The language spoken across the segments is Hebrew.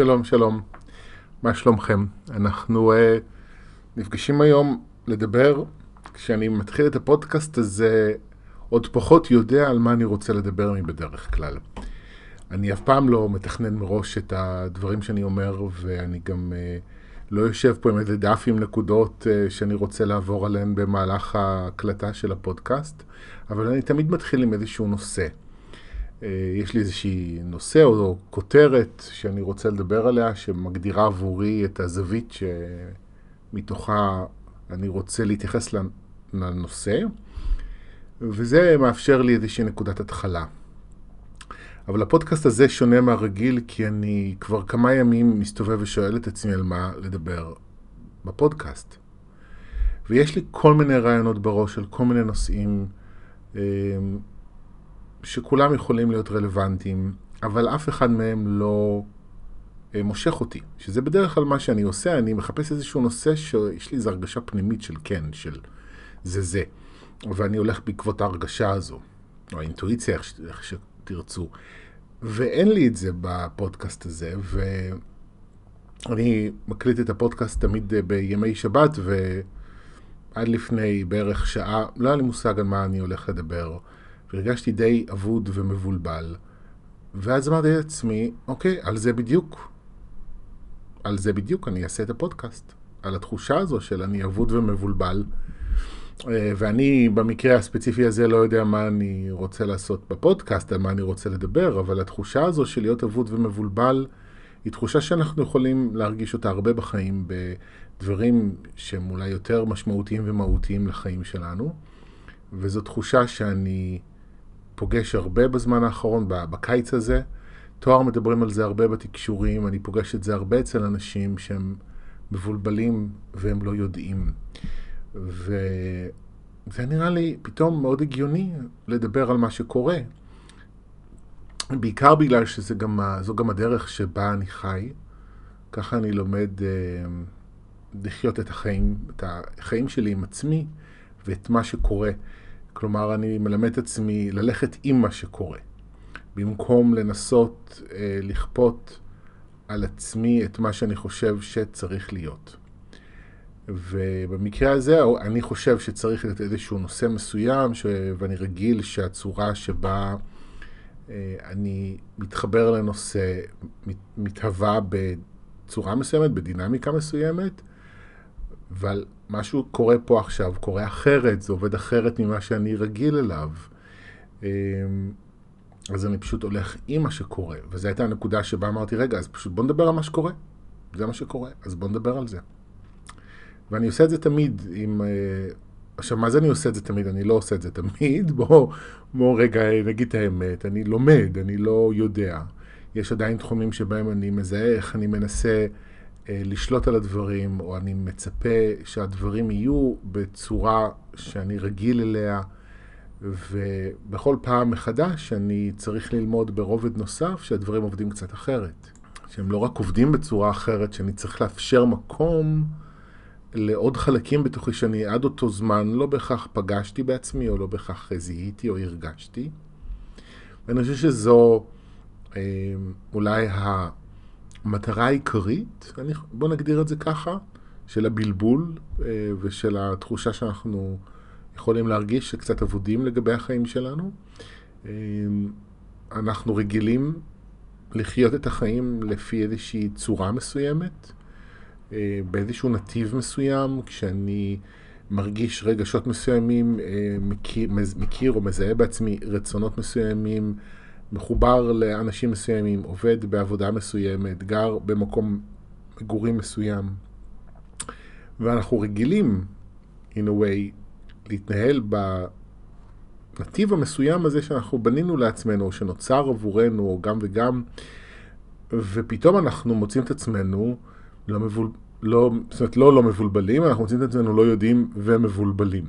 שלום, שלום. מה שלומכם? אנחנו נפגשים היום לדבר. כשאני מתחיל את הפודקאסט הזה, עוד פחות יודע על מה אני רוצה לדבר מבדרך כלל. אני אף פעם לא מתכנן מראש את הדברים שאני אומר, ואני גם לא יושב פה עם איזה דף עם נקודות שאני רוצה לעבור עליהן במהלך ההקלטה של הפודקאסט, אבל אני תמיד מתחיל עם איזשהו נושא. יש לי איזושהי נושא או כותרת שאני רוצה לדבר עליה, שמגדירה עבורי את הזווית שמתוכה אני רוצה להתייחס לנושא, וזה מאפשר לי איזושהי נקודת התחלה. אבל הפודקאסט הזה שונה מהרגיל, כי אני כבר כמה ימים מסתובב ושואל את עצמי על מה לדבר בפודקאסט. ויש לי כל מיני רעיונות בראש על כל מיני נושאים שכולם יכולים להיות רלוונטיים, אבל אף אחד מהם לא מושך אותי. שזה בדרך כלל מה שאני עושה, אני מחפש איזשהו נושא שיש לי איזו הרגשה פנימית של כן, של זה. ואני הולך בעקבות ההרגשה הזו, או האינטואיציה, איך שתרצו. ואין לי את זה בפודקאסט הזה, ואני מקליט את הפודקאסט תמיד בימי שבת, ועד לפני בערך שעה, לא היה לי מושג על מה אני הולך לדבר. והרגשתי די אבוד ומבולבל, ואז אמרתי לעצמי, אוקיי, על זה בדיוק אני אעשה את הפודקאסט, על התחושה הזו של אני אבוד ומבולבל, ואני במקרה הספציפי הזה לא יודע מה אני רוצה לעשות בפודקאסט, על מה אני רוצה לדבר, אבל התחושה הזו של להיות אבוד ומבולבל, היא תחושה שאנחנו יכולים להרגיש אותה הרבה בחיים, בדברים שהם אולי יותר משמעותיים ומהותיים לחיים שלנו, וזו תחושה שאני פוגש הרבה בזמן האחרון, בקיץ הזה. תואר מדברים על זה הרבה בתקשורים, אני פוגש את זה הרבה אצל אנשים שהם מבולבלים והם לא יודעים. וזה נראה לי פתאום מאוד הגיוני לדבר על מה שקורה. בעיקר בגלל שזו גם הדרך שבה אני חי. ככה אני לומד לחיות את החיים שלי עם עצמי. ואת מה שקורה. כלומר, אני מלמד את עצמי ללכת עם מה שקורה. במקום לנסות לכפות על עצמי את מה שאני חושב שצריך להיות. ובמקרה הזה, אני חושב שצריך להיות איזשהו נושא מסוים, ואני רגיל שהצורה שבה אני מתחבר לנושא, מתהווה בצורה מסוימת, בדינמיקה מסוימת, אבל משהו קורה פה עכשיו, קורה אחרת, זה עובד אחרת ממה שאני רגיל אליו. אז אני פשוט הולך עם מה שקורה, וזו הייתה הנקודה שבה אמרתי, רגע, אז פשוט בוא נדבר על מה שקורה. זה מה שקורה, אז בוא נדבר על זה. ואני עושה את זה תמיד עם... עכשיו, מה זה אני עושה את זה תמיד? אני לא עושה את זה תמיד. בואו רגע, נגיד את האמת, אני לומד, אני לא יודע. יש עדיין תחומים שבהם אני מזהה איך אני מנסה... לשלוט על הדברים, או אני מצפה שהדברים יהיו בצורה שאני רגיל אליה, ובכל פעם מחדש אני צריך ללמוד ברובד נוסף שהדברים עובדים קצת אחרת. שהם לא רק עובדים בצורה אחרת, שאני צריך לאפשר מקום לעוד חלקים בתוכי שאני עד אותו זמן לא בהכרח פגשתי בעצמי, או לא בהכרח זיהיתי או הרגשתי. ואני חושב שזו אולי המטרה העיקרית, בוא נגדיר את זה ככה, של הבלבול ושל התחושה שאנחנו יכולים להרגיש שקצת עבודים לגבי החיים שלנו. אנחנו רגילים לחיות את החיים לפי איזושהי צורה מסוימת, באיזשהו נתיב מסוים, כשאני מרגיש רגשות מסוימים, מכיר או מזהה בעצמי רצונות מסוימים, מחובר לאנשים מסוימים, עובד בעבודה מסוימת, גר במקום מגורים מסוים. ואנחנו רגילים, in a way, להתנהל בנתיב המסוים הזה שאנחנו בנינו לעצמנו, שנוצר עבורנו, או גם וגם, ופתאום אנחנו מוצאים את עצמנו, לא מבולבלים, אנחנו מוצאים את עצמנו לא יודעים ומבולבלים.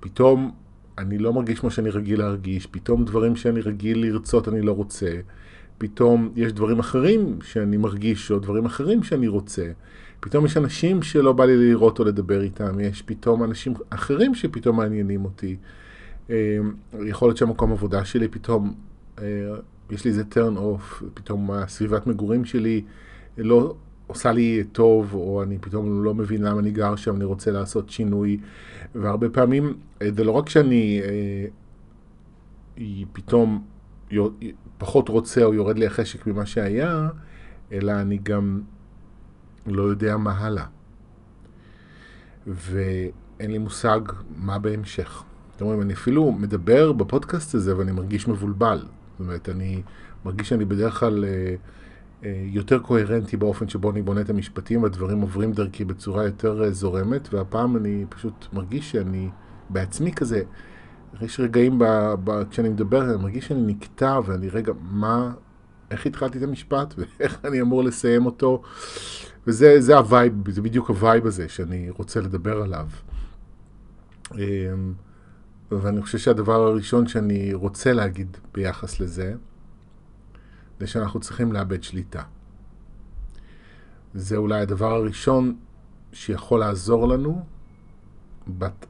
פתאום, אני לא מרגיש מה שאני רגיל להרגיש, פתאום דברים שאני רגיל לרצות אני לא רוצה, פתאום יש דברים אחרים שאני מרגיש או דברים אחרים שאני רוצה, פתאום יש אנשים שלא בא לי לראות או לדבר איתם, יש פתאום אנשים אחרים שפתאום מעניינים אותי, יכול להיות שהמקום עבודה שלי פתאום יש לי איזה turn off, פתאום הסביבת מגורים שלי לא עושה לי טוב, או אני פתאום לא מבין למה אני גר שם, אני רוצה לעשות שינוי. והרבה פעמים, זה לא רק שאני פתאום פחות רוצה או יורד לי החשק ממה שהיה, אלא אני גם לא יודע מה הלאה. ואין לי מושג מה בהמשך. אתם רואים, אני אפילו מדבר בפודקאסט הזה ואני מרגיש מבולבל. זאת אומרת, אני מרגיש שאני בדרך כלל יותר קוהרנטי באופן שבו אני בונה את המשפטים, והדברים עוברים דרכי בצורה יותר זורמת, והפעם אני פשוט מרגיש שאני בעצמי כזה, יש רגעים כשאני מדבר, אני מרגיש שאני נקטע, ואני רגע, מה, איך התחלתי את המשפט, ואיך אני אמור לסיים אותו, וזה הווייב, זה בדיוק הווייב הזה שאני רוצה לדבר עליו. ואני חושב שהדבר הראשון שאני רוצה להגיד ביחס לזה, זה שאנחנו צריכים לאבד שליטה. זה אולי הדבר הראשון שיכול לעזור לנו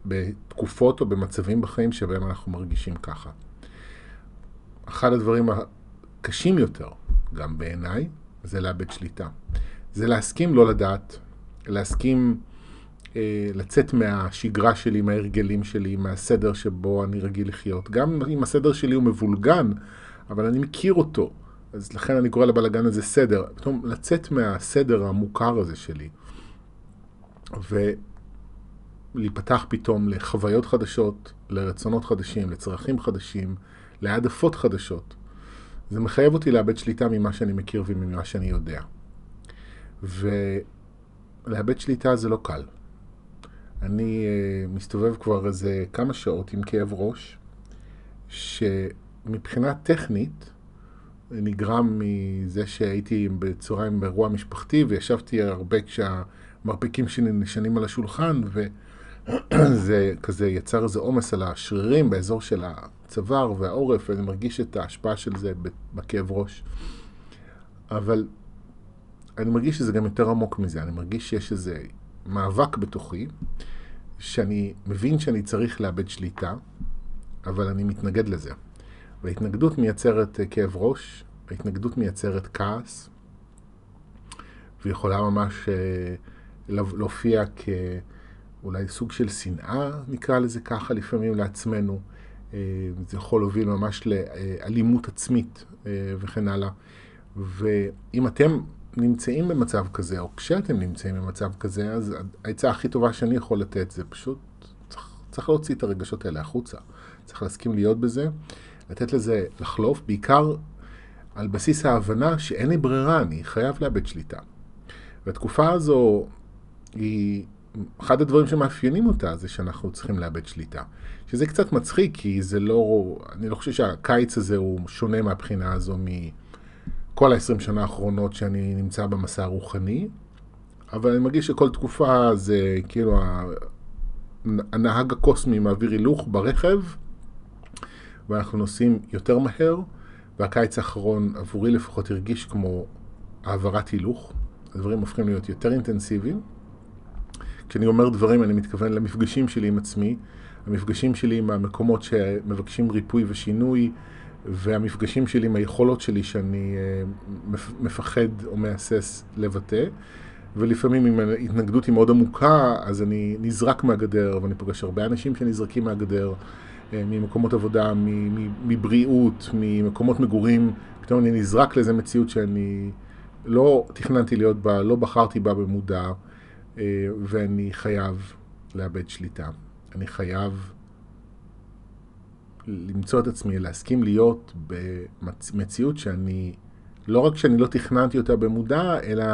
בתקופות או במצבים בחיים שבהם אנחנו מרגישים ככה. אחד הדברים הקשים יותר, גם בעיניי, זה לאבד שליטה. זה להסכים לא לדעת, להסכים לצאת מהשגרה שלי, מההרגלים שלי, מהסדר שבו אני רגיל לחיות. גם אם הסדר שלי הוא מבולגן, אבל אני מכיר אותו. אז לכן אני קורא לבלגן הזה סדר. פתאום לצאת מהסדר המוכר הזה שלי, ולהיפתח פתאום לחוויות חדשות, לרצונות חדשים, לצרכים חדשים, להעדפות חדשות. זה מחייב אותי לאבד שליטה ממה שאני מכיר וממה שאני יודע. ולאבד שליטה זה לא קל. אני מסתובב כבר איזה כמה שעות עם כאב ראש, שמבחינה טכנית, נגרם מזה שהייתי בצורה עם אירוע משפחתי, וישבתי הרבה כשהמרפקים שלי נשנים על השולחן, וזה כזה יצר איזה עומס על השרירים באזור של הצוואר והעורף, ואני מרגיש את ההשפעה של זה בכאב ראש. אבל אני מרגיש שזה גם יותר עמוק מזה, אני מרגיש שיש איזה מאבק בתוכי, שאני מבין שאני צריך לאבד שליטה, אבל אני מתנגד לזה. וההתנגדות מייצרת כאב ראש, ההתנגדות מייצרת כעס, ויכולה ממש להופיע כאולי סוג של שנאה, נקרא לזה ככה לפעמים לעצמנו. זה יכול להוביל ממש לאלימות עצמית וכן הלאה. ואם אתם נמצאים במצב כזה, או כשאתם נמצאים במצב כזה, אז העצה הכי טובה שאני יכול לתת זה פשוט, צריך להוציא את הרגשות האלה החוצה, צריך להסכים להיות בזה, לתת לזה לחלוף, בעיקר על בסיס ההבנה שאין לי ברירה, אני חייב לאבד שליטה. והתקופה הזו היא, אחד הדברים שמאפיינים אותה זה שאנחנו צריכים לאבד שליטה. שזה קצת מצחיק, כי זה לא, אני לא חושב שהקיץ הזה הוא שונה מהבחינה הזו מכל ה-20 שנה האחרונות שאני נמצא במסע הרוחני, אבל אני מרגיש שכל תקופה זה כאילו הנהג הקוסמי מעביר הילוך ברכב, ואנחנו נוסעים יותר מהר, והקיץ האחרון עבורי לפחות הרגיש כמו העברת הילוך. הדברים הופכים להיות יותר אינטנסיביים. כשאני אומר דברים, אני מתכוון למפגשים שלי עם עצמי, המפגשים שלי עם המקומות שמבקשים ריפוי ושינוי, והמפגשים שלי עם היכולות שלי שאני מפחד או מאסס לבטא. ולפעמים אם ההתנגדות היא מאוד עמוקה, אז אני נזרק מהגדר, ואני פוגש הרבה אנשים שנזרקים מהגדר, ממקומות עבודה, מבריאות, ממקומות מגורים. פתאום אני נזרק לאיזה מציאות שאני לא תכננתי להיות בה, לא בחרתי בה במודע, ואני חייב לאבד שליטה. אני חייב למצוא את עצמי, להסכים להיות במציאות שאני, לא רק שאני לא תכננתי אותה במודע, אלא,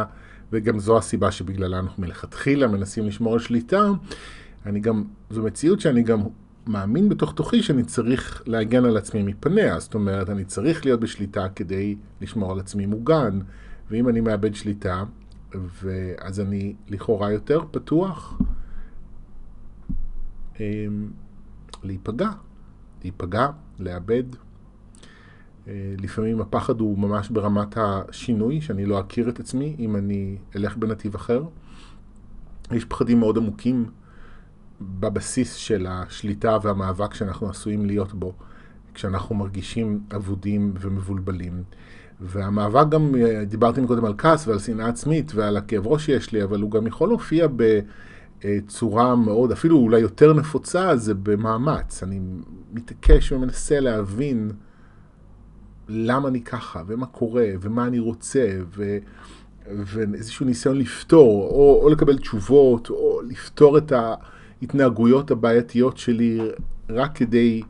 וגם זו הסיבה שבגללה אנחנו מלכתחילה מנסים לשמור על שליטה, זו מציאות שאני גם מאמין בתוך תוכי שאני צריך להגן על עצמי מפניה, זאת אומרת, אני צריך להיות בשליטה כדי לשמור על עצמי מוגן, ואם אני מאבד שליטה, אז אני לכאורה יותר פתוח להיפגע, לאבד. לפעמים הפחד הוא ממש ברמת השינוי, שאני לא אכיר את עצמי אם אני אלך בנתיב אחר. יש פחדים מאוד עמוקים בבסיס של השליטה והמאבק שאנחנו עשויים להיות בו כשאנחנו מרגישים עבודים ומבולבלים. והמאבק גם, דיברתי מקודם על כעס ועל שנאה עצמית ועל הכאב ראש שיש לי, אבל הוא גם יכול להופיע בצורה מאוד, אפילו אולי יותר נפוצה, זה במאמץ. אני מתעקש ומנסה להבין למה אני ככה, ומה קורה, ומה אני רוצה, ואיזשהו ניסיון לפתור, או לקבל תשובות, או לפתור את ההתנהגויות הבעייתיות שלי, רק כדי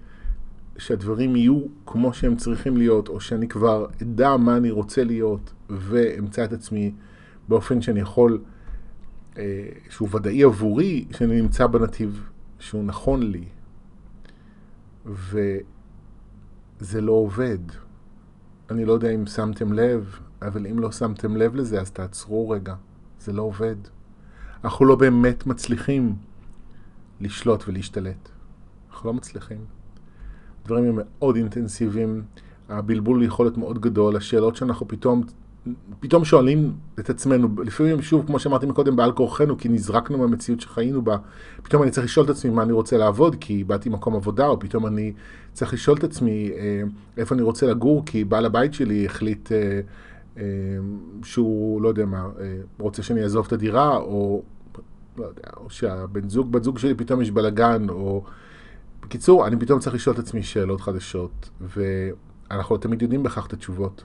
שהדברים יהיו כמו שהם צריכים להיות, או שאני כבר אדע מה אני רוצה להיות, ואמצא את עצמי באופן שאני יכול, שהוא ודאי עבורי, שאני נמצא בנתיב שהוא נכון לי. וזה לא עובד. אני לא יודע אם שמתם לב, אבל אם לא שמתם לב לזה, אז תעצרו רגע. זה לא עובד. אנחנו לא באמת מצליחים לשלוט ולהשתלט. אנחנו לא מצליחים. דברים הם מאוד אינטנסיביים, הבלבול יכול להיות מאוד גדול, השאלות שאנחנו פתאום שואלים את עצמנו, לפעמים שוב, כמו שאמרתי מקודם, בעל כורחנו, כי נזרקנו מהמציאות שחיינו בה, פתאום אני צריך לשאול את עצמי מה אני רוצה לעבוד, כי באתי מקום עבודה, או פתאום אני צריך לשאול את עצמי איפה אני רוצה לגור, כי בעל הבית שלי החליט שהוא, לא יודע מה, רוצה שאני אעזוב את הדירה, או, לא יודע, או שהבן זוג, בת זוג שלי פתאום יש בלגן, או בקיצור, אני פתאום צריך לשאול את עצמי שאלות חדשות, ואנחנו לא תמיד יודעים בכך את התשובות.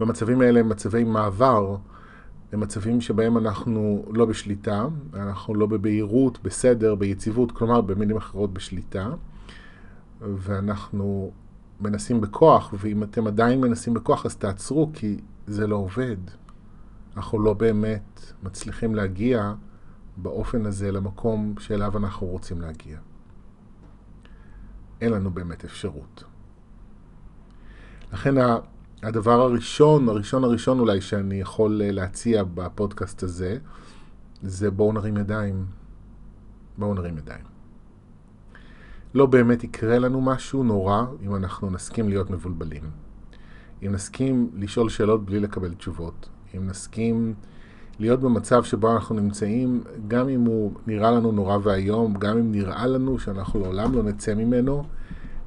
והמצבים האלה הם מצבי מעבר, הם מצבים שבהם אנחנו לא בשליטה, אנחנו לא בבהירות, בסדר, ביציבות, כלומר במילים אחרות בשליטה, ואנחנו מנסים בכוח, ואם אתם עדיין מנסים בכוח אז תעצרו, כי זה לא עובד. אנחנו לא באמת מצליחים להגיע באופן הזה למקום שאליו אנחנו רוצים להגיע. אין לנו באמת אפשרות. לכן הדבר הראשון אולי שאני יכול להציע בפודקאסט הזה, זה בואו נרים ידיים. בואו נרים ידיים. לא באמת יקרה לנו משהו נורא אם אנחנו נסכים להיות מבולבלים. אם נסכים לשאול שאלות בלי לקבל תשובות. אם נסכים להיות במצב שבו אנחנו נמצאים, גם אם הוא נראה לנו נורא והיום, גם אם נראה לנו שאנחנו לעולם לא נצא ממנו,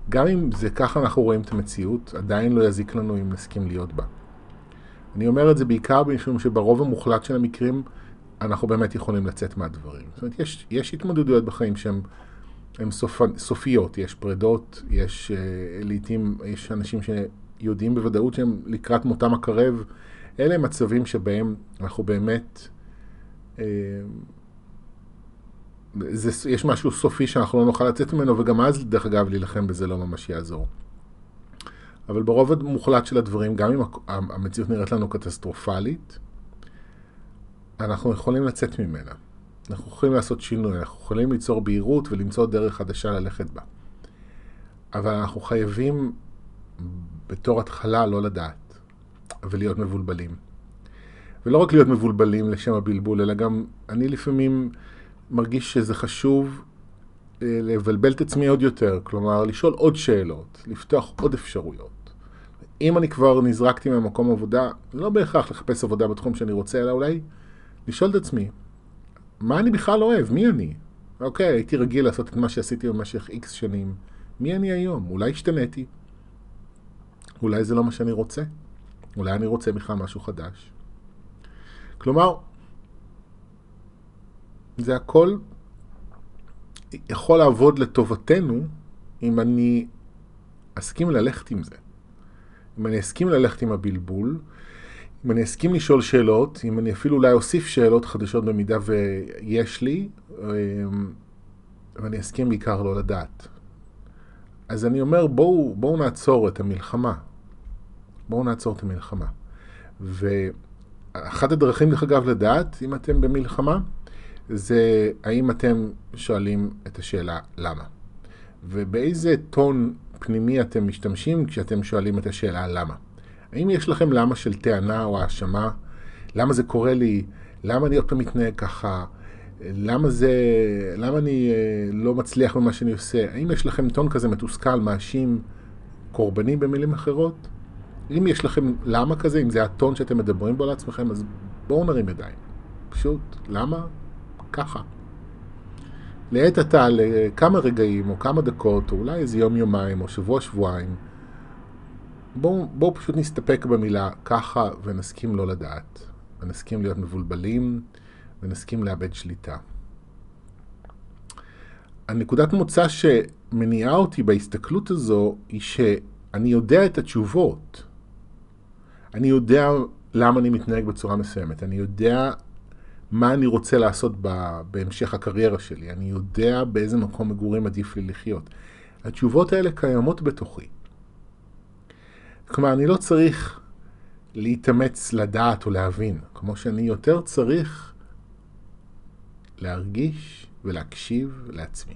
גם אם זה ככה אנחנו רואים את המציאות, עדיין לא יזיק לנו אם נסכים להיות בה. אני אומר את זה בעיקר משום שברוב המוחלט של המקרים, אנחנו באמת יכולים לצאת מהדברים. זאת אומרת, יש התמודדויות בחיים שהן סופיות, יש פרדות, יש לעתים, יש אנשים שיודעים בוודאות שהם לקראת מותם הקרב, אלה מצבים שבהם אנחנו באמת, יש משהו סופי שאנחנו לא נוכל לצאת ממנו, וגם אז דרך אגב להילחם בזה לא ממש יעזור. אבל ברוב המוחלט של הדברים, גם אם המציאות נראית לנו קטסטרופלית, אנחנו יכולים לצאת ממנה. אנחנו יכולים לעשות שינוי, אנחנו יכולים ליצור בהירות ולמצוא דרך חדשה ללכת בה. אבל אנחנו חייבים בתור התחלה לא לדעת. ולהיות מבולבלים. ולא רק להיות מבולבלים לשם הבלבול, אלא גם אני לפעמים מרגיש שזה חשוב לבלבל את עצמי עוד יותר, כלומר לשאול עוד שאלות, לפתוח עוד אפשרויות. אם אני כבר נזרקתי ממקום עבודה, לא בהכרח לחפש עבודה בתחום שאני רוצה, אלא אולי לשאול את עצמי, מה אני בכלל אוהב? מי אני? אוקיי, הייתי רגיל לעשות את מה שעשיתי במשך X שנים. מי אני היום? אולי השתניתי? אולי זה לא מה שאני רוצה? אולי אני רוצה בכלל משהו חדש. כלומר, זה הכל יכול לעבוד לטובתנו אם אני אסכים ללכת עם זה. אם אני אסכים ללכת עם הבלבול, אם אני אסכים לשאול שאלות, אם אני אפילו אולי אוסיף שאלות חדשות במידה ויש לי, ואני אסכים בעיקר לא לדעת. אז אני אומר, בואו נעצור את המלחמה. בואו נעצור את המלחמה. ואחת הדרכים, דרך אגב, לדעת, אם אתם במלחמה, זה האם אתם שואלים את השאלה למה. ובאיזה טון פנימי אתם משתמשים כשאתם שואלים את השאלה למה. האם יש לכם למה של טענה או האשמה? למה זה קורה לי? למה אני עוד פעם מתנהג ככה? למה אני לא מצליח במה שאני עושה? האם יש לכם טון כזה מתוסכל, מאשים, קורבני במילים אחרות? אם יש לכם למה כזה, אם זה הטון שאתם מדברים בו לעצמכם, אז בואו נרים ידיים. פשוט, למה? ככה. לעת עתה, לכמה רגעים או כמה דקות, או אולי איזה יום-יומיים או שבוע-שבועיים, בואו פשוט נסתפק במילה ככה ונסכים לא לדעת, ונסכים להיות מבולבלים, ונסכים לאבד שליטה. הנקודת מוצא שמניעה אותי בהסתכלות הזו היא שאני יודע את התשובות. אני יודע למה אני מתנהג בצורה מסוימת. אני יודע מה אני רוצה לעשות בהמשך הקריירה שלי. אני יודע באיזה מקום מגורים עדיף לי לחיות. התשובות האלה קיימות בתוכי. כלומר, אני לא צריך להתאמץ לדעת או להבין, כמו שאני יותר צריך להרגיש ולהקשיב לעצמי.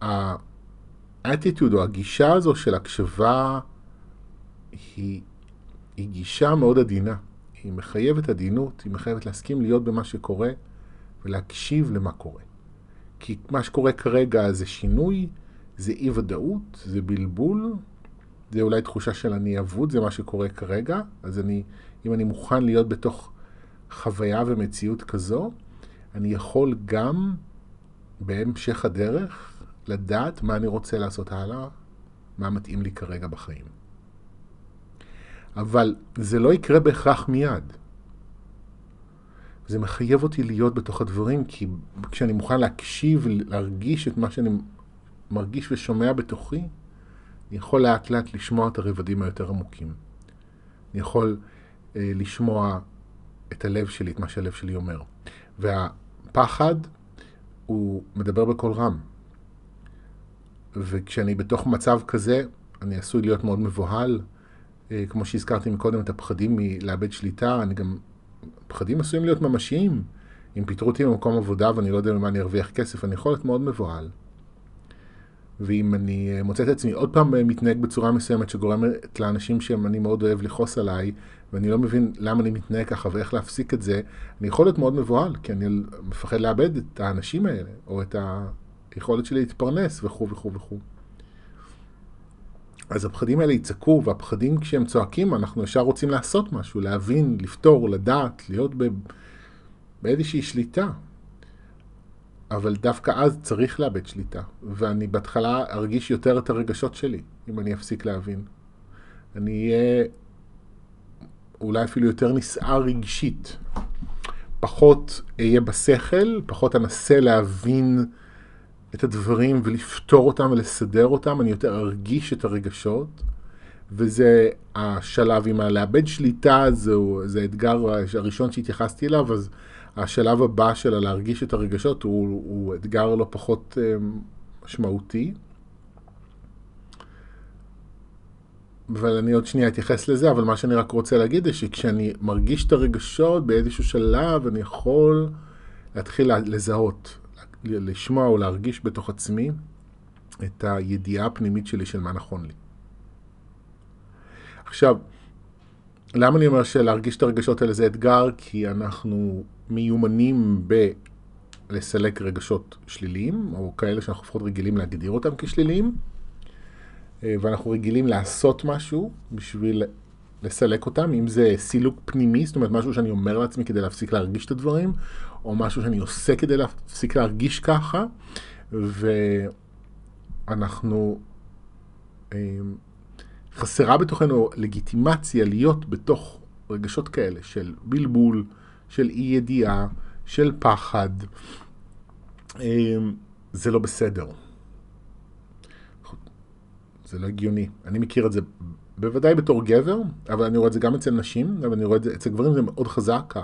והאטיטוד או הגישה הזו של הקשבה היא גישה מאוד עדינה. היא מחייבת עדינות, היא מחייבת להסכים להיות במה שקורה ולהקשיב למה קורה. כי מה שקורה כרגע זה שינוי, זה אי ודאות, זה בלבול, זה אולי תחושה של אני אבוד, זה מה שקורה כרגע. אז אם אני מוכן להיות בתוך חוויה ומציאות כזו, אני יכול גם בהמשך הדרך לדעת מה אני רוצה לעשות הלאה, מה מתאים לי כרגע בחיים. אבל זה לא יקרה בהכרח מיד. זה מחייב אותי להיות בתוך הדברים, כי כשאני מוכן להקשיב, להרגיש את מה שאני מרגיש ושומע בתוכי, אני יכול לאט לאט לשמוע את הרבדים היותר עמוקים. אני יכול לשמוע את הלב שלי, את מה שהלב שלי אומר. והפחד הוא מדבר בקול רם. וכשאני בתוך מצב כזה, אני עשוי להיות מאוד מבוהל. כמו שהזכרתי מקודם את הפחדים מלאבד שליטה, אני גם... פחדים עשויים להיות ממשיים. אם פיטרו אותי במקום עבודה ואני לא יודע למה אני ארוויח כסף, אני יכול להיות מאוד מבוהל. ואם אני מוצא את עצמי עוד פעם מתנהג בצורה מסוימת שגורמת לאנשים שאני מאוד אוהב לחוס עליי, ואני לא מבין למה אני מתנהג ככה ואיך להפסיק את זה, אני יכול להיות מאוד מבוהל, כי אני מפחד לאבד את האנשים האלה, או את היכולת שלי להתפרנס וכו' וכו' וכו'. אז הפחדים האלה יצעקו, והפחדים כשהם צועקים, אנחנו ישר רוצים לעשות משהו, להבין, לפתור, לדעת, להיות באיזושהי שליטה. אבל דווקא אז צריך לאבד שליטה, ואני בהתחלה ארגיש יותר את הרגשות שלי, אם אני אפסיק להבין. אני אהיה אולי אפילו יותר נסער רגשית, פחות אהיה בשכל, פחות אנסה להבין את הדברים ולפתור אותם ולסדר אותם, אני יותר ארגיש את הרגשות, וזה השלב עם הלאבד שליטה, זה אתגר הראשון שהתייחסתי אליו, אז השלב הבא שלה להרגיש את הרגשות הוא אתגר לא פחות משמעותי. אבל אני עוד שנייה אתייחס לזה, אבל מה שאני רק רוצה להגיד זה שכשאני מרגיש את הרגשות באיזשהו שלב, אני יכול להתחיל לזהות, לשמוע או להרגיש בתוך עצמי את הידיעה הפנימית שלי של מה נכון לי. עכשיו, למה אני אומר שלהרגיש את הרגשות האלה זה אתגר? כי אנחנו מיומנים בלסלק רגשות שליליים, או כאלה שאנחנו לפחות רגילים להגדיר אותם כשליליים, ואנחנו רגילים לעשות משהו בשביל לסלק אותם, אם זה סילוק פנימי, זאת אומרת משהו שאני אומר לעצמי כדי להפסיק להרגיש את הדברים, או משהו שאני עושה כדי להפסיק להרגיש ככה, ואנחנו... חסרה בתוכנו לגיטימציה להיות בתוך רגשות כאלה של בלבול, של אי ידיעה, של פחד. זה לא בסדר. זה לא הגיוני. אני מכיר את זה בוודאי בתור גבר, אבל אני רואה את זה גם אצל נשים, אבל אני רואה את זה אצל גברים, זה מאוד חזק.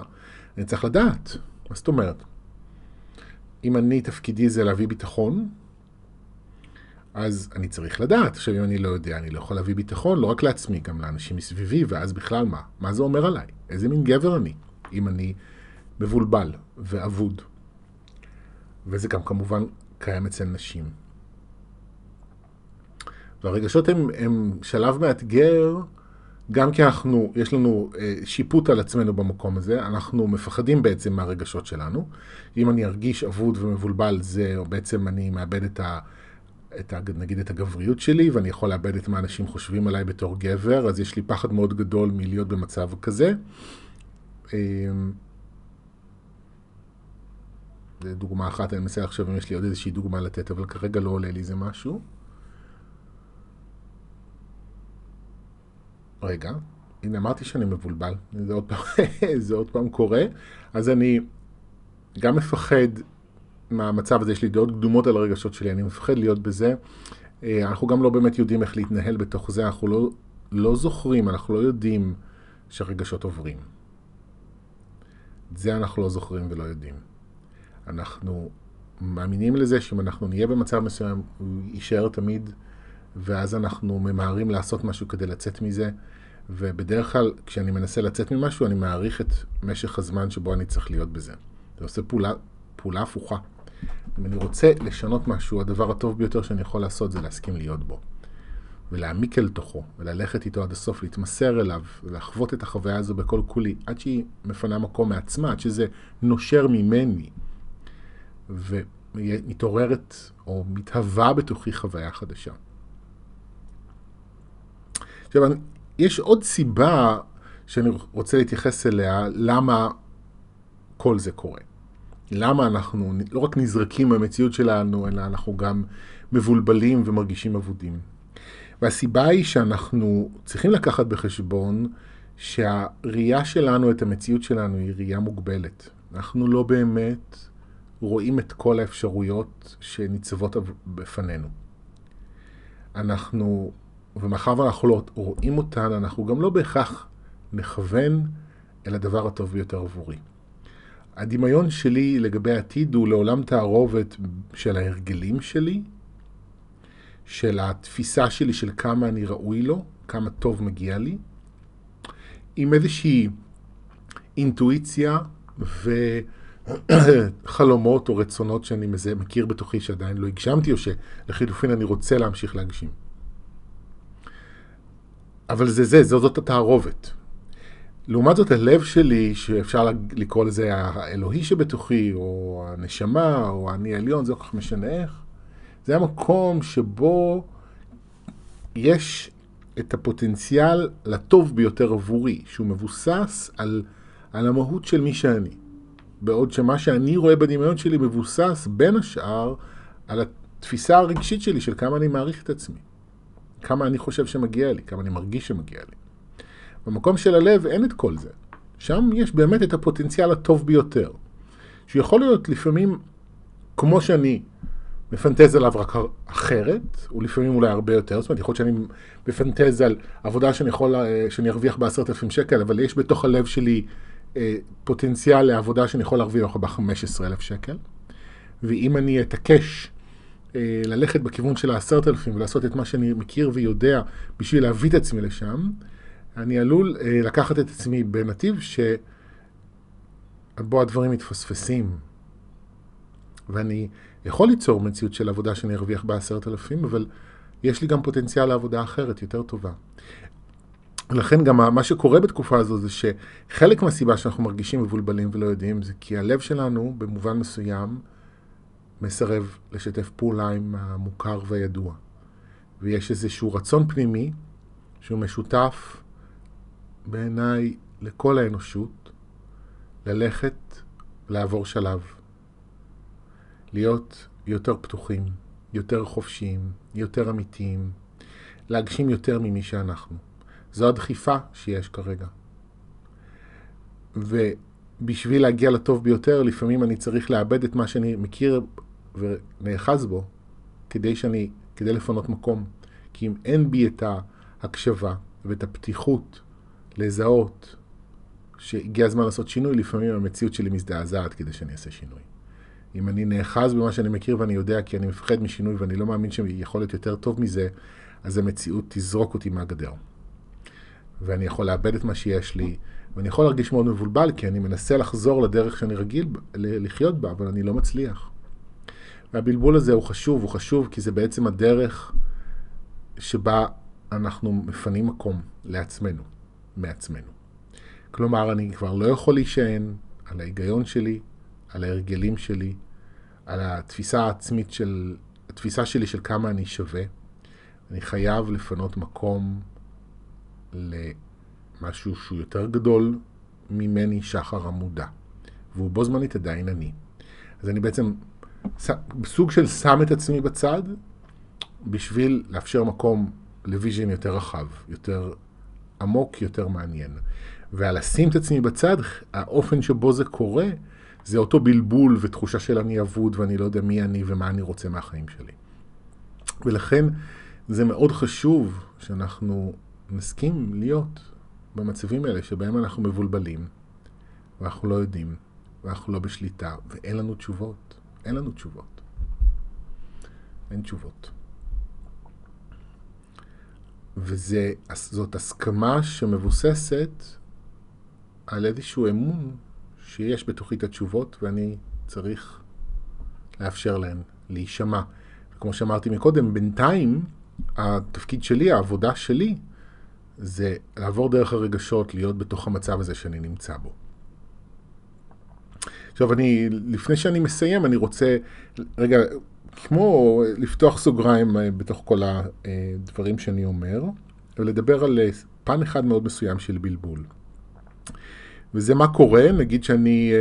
אני צריך לדעת. מה זאת אומרת? אם אני תפקידי זה להביא ביטחון, אז אני צריך לדעת. עכשיו, אם אני לא יודע, אני לא יכול להביא ביטחון, לא רק לעצמי, גם לאנשים מסביבי, ואז בכלל מה? מה זה אומר עליי? איזה מין גבר אני, אם אני מבולבל ועבוד? וזה גם כמובן קיים אצל נשים. והרגשות הם שלב מאתגר, גם כי יש לנו שיפוט על עצמנו במקום הזה, אנחנו מפחדים בעצם מהרגשות שלנו. אם אני ארגיש עבוד ומבולבל, זה בעצם אני מאבד נגיד את הגבריות שלי, ואני יכול לאבד את מה אנשים חושבים עליי בתור גבר, אז יש לי פחד מאוד גדול מלהיות במצב כזה. זה דוגמה אחת, אני מנסה עכשיו אם יש לי עוד איזושהי דוגמה לתת, אבל כרגע לא עולה לי זה משהו. רגע, הנה אמרתי שאני מבולבל, זה עוד פעם, זה עוד פעם קורה, אז אני גם מפחד מהמצב הזה, יש לי דעות קדומות על הרגשות שלי, אני מפחד להיות בזה, אנחנו גם לא באמת יודעים איך להתנהל בתוך זה, אנחנו לא זוכרים, אנחנו לא יודעים שהרגשות עוברים. את זה אנחנו לא זוכרים ולא יודעים. אנחנו מאמינים לזה שאם אנחנו נהיה במצב מסוים, הוא יישאר תמיד, ואז אנחנו ממהרים לעשות משהו כדי לצאת מזה, ובדרך כלל כשאני מנסה לצאת ממשהו, אני מעריך את משך הזמן שבו אני צריך להיות בזה. זה עושה פעולה הפוכה. אם אני רוצה לשנות משהו, הדבר הטוב ביותר שאני יכול לעשות זה להסכים להיות בו. ולהעמיק אל תוכו, וללכת איתו עד הסוף, להתמסר אליו, ולחוות את החוויה הזו בכל כולי, עד שהיא מפנה מקום מעצמה, עד שזה נושר ממני, ומתעוררת או מתהווה בתוכי חוויה חדשה. עכשיו, יש עוד סיבה שאני רוצה להתייחס אליה, למה כל זה קורה. למה אנחנו לא רק נזרקים מהמציאות שלנו, אלא אנחנו גם מבולבלים ומרגישים אבודים. והסיבה היא שאנחנו צריכים לקחת בחשבון שהראייה שלנו, את המציאות שלנו, היא ראייה מוגבלת. אנחנו לא באמת רואים את כל האפשרויות שניצבות בפנינו. אנחנו, ומחר ואנחנו לא רואים אותן, אנחנו גם לא בהכרח נכוון אל הדבר הטוב ביותר עבורי. הדמיון שלי לגבי העתיד הוא לעולם תערובת של ההרגלים שלי, של התפיסה שלי של כמה אני ראוי לו, כמה טוב מגיע לי, עם איזושהי אינטואיציה וחלומות או רצונות שאני מכיר בתוכי שעדיין לא הגשמתי, או שלחילופין אני רוצה להמשיך להגשים. אבל זאת התערובת. לעומת זאת הלב שלי, שאפשר לקרוא לזה האלוהי שבתוכי, או הנשמה, או אני העליון, זה לא כל כך משנה איך, זה המקום שבו יש את הפוטנציאל לטוב ביותר עבורי, שהוא מבוסס על המהות של מי שאני. בעוד שמה שאני רואה בדמיון שלי מבוסס בין השאר על התפיסה הרגשית שלי של כמה אני מעריך את עצמי, כמה אני חושב שמגיע לי, כמה אני מרגיש שמגיע לי. במקום של הלב אין את כל זה. שם יש באמת את הפוטנציאל הטוב ביותר, שיכול להיות לפעמים כמו שאני מפנטז עליו רק אחרת, ולפעמים אולי הרבה יותר. זאת אומרת, יכול להיות שאני מפנטז על עבודה שאני ארוויח ב10,000 שקל, אבל יש בתוך הלב שלי פוטנציאל לעבודה שאני יכול להרוויח ב15,000 שקל. ואם אני אתעקש ללכת בכיוון של 10,000 ולעשות את מה שאני מכיר ויודע בשביל להביא את עצמי לשם, אני עלול לקחת את עצמי בנתיב שבו הדברים מתפספסים. ואני יכול ליצור מציאות של עבודה שאני ארוויח ב10,000, אבל יש לי גם פוטנציאל לעבודה אחרת, יותר טובה. לכן גם מה שקורה בתקופה הזו זה שחלק מהסיבה שאנחנו מרגישים מבולבלים ולא יודעים, זה כי הלב שלנו במובן מסוים מסרב לשתף פעולה עם המוכר והידוע. ויש איזשהו רצון פנימי שהוא משותף בעיניי לכל האנושות, ללכת לעבור שלב. להיות יותר פתוחים, יותר חופשיים, יותר אמיתיים, להגשים יותר ממי שאנחנו. זו הדחיפה שיש כרגע. ובשביל להגיע לטוב ביותר, לפעמים אני צריך לאבד את מה שאני מכיר ונאחז בו, כדי לפנות מקום. כי אם אין בי את ההקשבה ואת הפתיחות לזהות, שהגיע הזמן לעשות שינוי, לפעמים המציאות שלי מזדעזעת כדי שאני אעשה שינוי. אם אני נאחז במה שאני מכיר ואני יודע כי אני מפחד משינוי ואני לא מאמין שיכול להיות יותר טוב מזה, אז המציאות תזרוק אותי מהגדר. ואני יכול לאבד את מה שיש לי, ואני יכול להרגיש מאוד מבולבל כי אני מנסה לחזור לדרך שאני רגיל לחיות בה, אבל אני לא מצליח. והבלבול הזה הוא חשוב כי זה בעצם הדרך שבה אנחנו מפנים מקום לעצמנו, מעצמנו. כלומר, אני כבר לא יכול להישען על ההיגיון שלי, על ההרגלים שלי, על התפיסה העצמית של, התפיסה שלי של כמה אני שווה. אני חייב לפנות מקום למשהו שהוא יותר גדול ממני, שחר המודע. והוא בו זמנית עדיין אני. אז אני בעצם סוג של שם את עצמי בצד, בשביל לאפשר מקום לוויז'ן יותר רחב, יותר עמוק, יותר מעניין. ועל לשים את עצמי בצד, האופן שבו זה קורה, זה אותו בלבול ותחושה של אני אבוד, ואני לא יודע מי אני ומה אני רוצה מהחיים שלי. ולכן זה מאוד חשוב שאנחנו נסכים להיות במצבים האלה שבהם אנחנו מבולבלים, ואנחנו לא יודעים, ואנחנו לא בשליטה, ואין לנו תשובות. אין לנו תשובות. אין תשובות. וזאת הסכמה שמבוססת על איזשהו אמון שיש בתוכי את התשובות, ואני צריך לאפשר להן להישמע. וכמו שאמרתי מקודם, בינתיים התפקיד שלי, העבודה שלי, זה לעבור דרך הרגשות, להיות בתוך המצב הזה שאני נמצא בו. עכשיו, לפני שאני מסיים, אני רוצה, רגע, כמו לפתוח סוגריים בתוך כל הדברים שאני אומר, ולדבר על פן אחד מאוד מסוים של בלבול. וזה מה קורה, נגיד שאני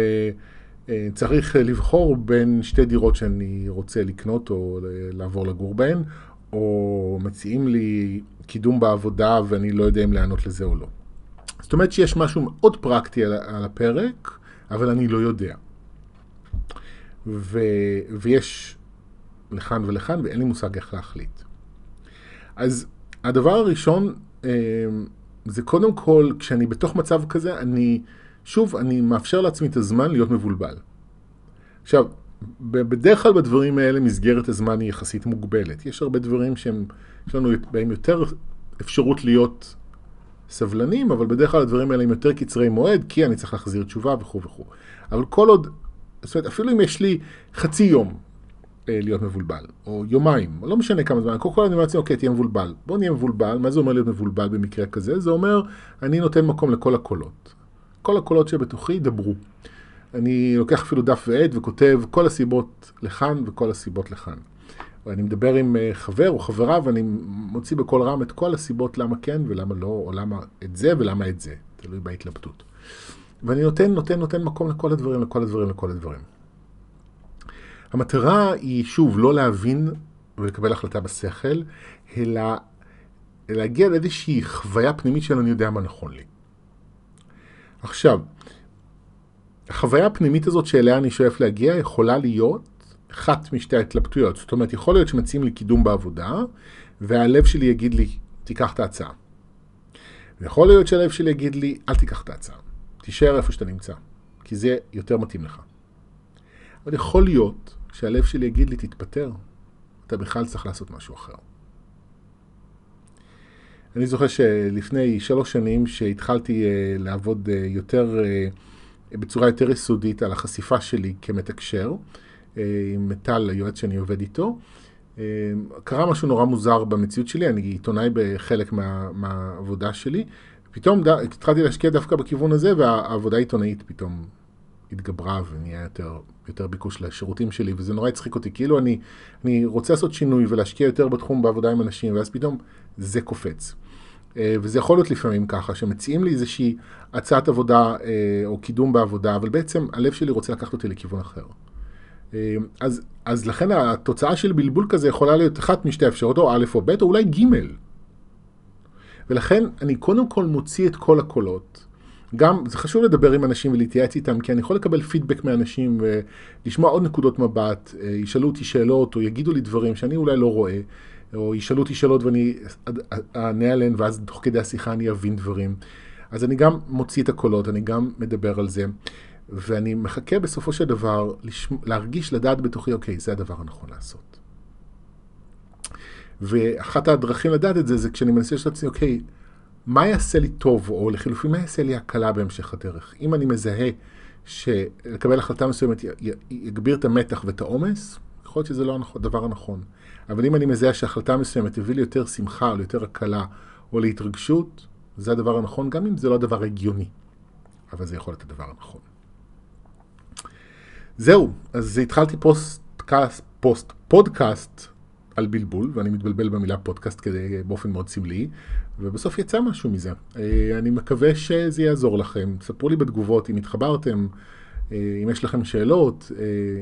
צריך לבחור בין שתי דירות שאני רוצה לקנות או לעבור לגור בהן, או מציעים לי קידום בעבודה ואני לא יודע אם לענות לזה או לא. זאת אומרת שיש משהו מאוד פרקטי על הפרק, אבל אני לא יודע. ויש לכאן ולכאן, ואין לי מושג איך להחליט. אז הדבר הראשון זה קודם כל, כשאני בתוך מצב כזה, אני מאפשר לעצמי את הזמן להיות מבולבל. עכשיו, בדרך כלל בדברים האלה מסגרת הזמן היא יחסית מוגבלת. יש הרבה דברים שיש לנו בהם יותר אפשרות להיות סבלנים, אבל בדרך כלל הדברים האלה הם יותר קצרי מועד, כי אני צריך להחזיר תשובה וכו' וכו'. אבל כל עוד, זאת אומרת, אפילו אם יש לי חצי יום להיות מבולבל, או יומיים, לא משנה כמה זמן, כל אני אומר לעצמי, אוקיי, תהיה מבולבל. בוא נהיה מבולבל. מה זה אומר להיות מבולבל במקרה כזה? זה אומר, אני נותן מקום לכל הקולות. כל הקולות שבתוכי דברו. אני לוקח אפילו דף ועד וכותב כל הסיבות לכאן וכל הסיבות לכאן. ואני מדבר עם חבר או חברה, ואני מוציא בכל רם את כל הסיבות למה כן ולמה לא, או למה את זה ולמה את זה. תלוי בהתלבטות. ואני נותן מקום לכל הדברים. המטרה היא, שוב, לא להבין ולקבל החלטה בשכל, אלא להגיע לאיזושהי חוויה פנימית של אני יודע מה נכון לי. עכשיו, החוויה הפנימית הזאת שאליה אני שואף להגיע יכולה להיות אחת משתי ההתלבטויות. זאת אומרת, יכול להיות שמציעים לי קידום בעבודה, והלב שלי יגיד לי, תיקח את ההצעה. ויכול להיות שהלב שלי יגיד לי, אל תיקח את ההצעה. תישאר איפה שאתה נמצא, כי זה יותר מתאים לך. אבל יכול להיות שהלב שלי יגיד לי, תתפטר. אתה בכלל צריך לעשות משהו אחר. אני זוכר שלפני 3 שנים שהתחלתי לעבוד בצורה יותר יסודית על החשיפה שלי כמתקשר, עם מטל, היועץ שאני עובד איתו. קרה משהו נורא מוזר במציאות שלי, אני עיתונאי בחלק מהעבודה שלי. פתאום התחלתי להשקיע דווקא בכיוון הזה, והעבודה העיתונאית פתאום התגברה ונהיה יותר ביקוש לשירותים שלי, וזה נורא הצחיק אותי, כאילו אני רוצה לעשות שינוי ולהשקיע יותר בתחום בעבודה עם אנשים, ואז פתאום זה קופץ. וזה יכול להיות לפעמים ככה, שמציעים לי איזושהי הצעת עבודה או קידום בעבודה, אבל בעצם הלב שלי רוצה לקחת אותי לכיוון אחר. אז לכן התוצאה של בלבול כזה יכולה להיות אחת משתי אפשרות, או א' או ב', או אולי ג'. ולכן אני קודם כל מוציא את כל הקולות. גם זה חשוב לדבר עם אנשים ולהתייעץ איתם, כי אני יכול לקבל פידבק מאנשים ולשמוע עוד נקודות מבט, ישאלו אותי שאלות או יגידו לי דברים שאני אולי לא רואה, או ישאלו אותי שאלות ואני אענה עליהן, ואז תוך כדי השיחה אני אבין דברים. אז אני גם מוציא את הקולות, אני גם מדבר על זה. ואני מחכה בסופו של דבר להרגיש, לדעת בתוכי, אוקיי, זה הדבר הנכון לעשות. ואחת הדרכים לדעת את זה, זה כשאני מנסה לשאול, אוקיי, מה יעשה לי טוב, או לחילופין, מה יעשה לי הקלה בהמשך הדרך? אם אני מזהה שלקבל החלטה מסוימת יגביר את המתח ואת העומס, יכול להיות שזה לא הדבר הנכון. אבל אם אני מזהה שהחלטה מסוימת הביא לי יותר שמחה, או יותר הקלה, או להתרגשות, זה הדבר הנכון, גם אם זה לא הדבר הגיוני. אבל זה יכול להיות הדבר הנכון. זהו, אז התחלתי פודקאסט על בלבול, ואני מתבלבל במילה פודקאסט באופן מאוד סמלי, ובסוף יצא משהו מזה. אני מקווה שזה יעזור לכם. ספרו לי בתגובות אם התחברתם, אם יש לכם שאלות,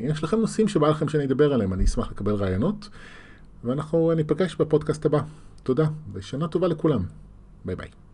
אם יש לכם נושאים שבא לכם שאני אדבר עליהם, אני אשמח לקבל רעיונות, ואנחנו ניפגש בפודקאסט הבא. תודה, ושנה טובה לכולם. ביי ביי.